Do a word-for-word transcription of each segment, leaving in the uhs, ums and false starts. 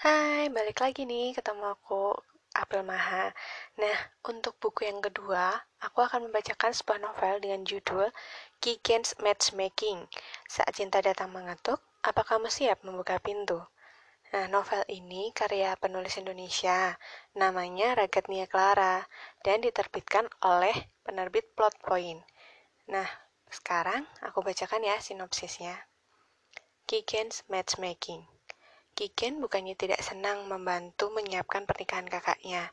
Hai, balik lagi nih ketemu aku, April Maha. Nah, untuk buku yang kedua, aku akan membacakan sebuah novel dengan judul Gigan's Matchmaking. Saat cinta datang mengetuk, apa kamu siap membuka pintu? Nah, novel ini karya penulis Indonesia, namanya Ragatnia Clara, dan diterbitkan oleh penerbit Plot Point. Nah, sekarang aku bacakan ya sinopsisnya. Gigan's Matchmaking. Gigan bukannya tidak senang membantu menyiapkan pernikahan kakaknya,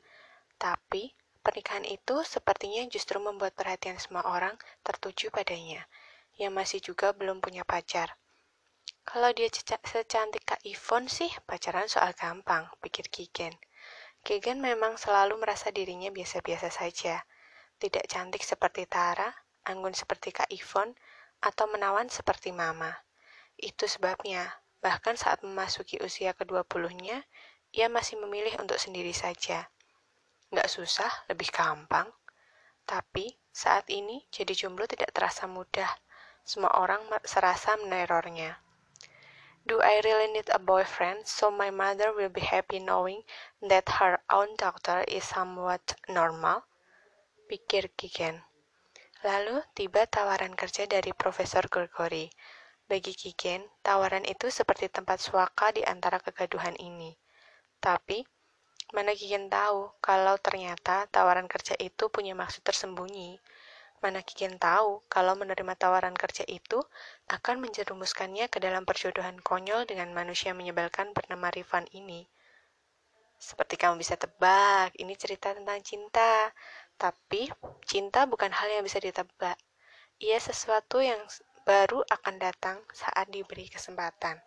tapi pernikahan itu sepertinya justru membuat perhatian semua orang tertuju padanya, yang masih juga belum punya pacar. Kalau dia secantik Kak Ivon sih, pacaran soal gampang, pikir Gigan. Gigan memang selalu merasa dirinya biasa-biasa saja, tidak cantik seperti Tara, anggun seperti Kak Ivon, atau menawan seperti Mama. Itu sebabnya, bahkan saat memasuki usia kedua puluhnya, ia masih memilih untuk sendiri saja. Nggak susah, lebih gampang. Tapi, saat ini jadi jomblo tidak terasa mudah. Semua orang serasa menerornya. Do I really need a boyfriend so my mother will be happy knowing that her own daughter is somewhat normal? Pikir Gigan. Lalu, tiba tawaran kerja dari Profesor Gregory. Bagi Gigan, tawaran itu seperti tempat suaka di antara kegaduhan ini. Tapi, mana Gigan tahu kalau ternyata tawaran kerja itu punya maksud tersembunyi? Mana Gigan tahu kalau menerima tawaran kerja itu akan menjerumuskannya ke dalam perjodohan konyol dengan manusia menyebalkan bernama Rifan ini? Seperti kamu bisa tebak, ini cerita tentang cinta. Tapi, cinta bukan hal yang bisa ditebak. Ia sesuatu yang baru akan datang saat diberi kesempatan.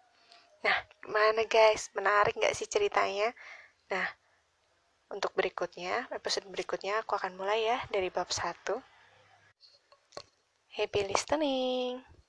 Nah, gimana guys? Menarik nggak sih ceritanya? Nah, untuk berikutnya, episode berikutnya aku akan mulai ya dari bab satu. Happy listening!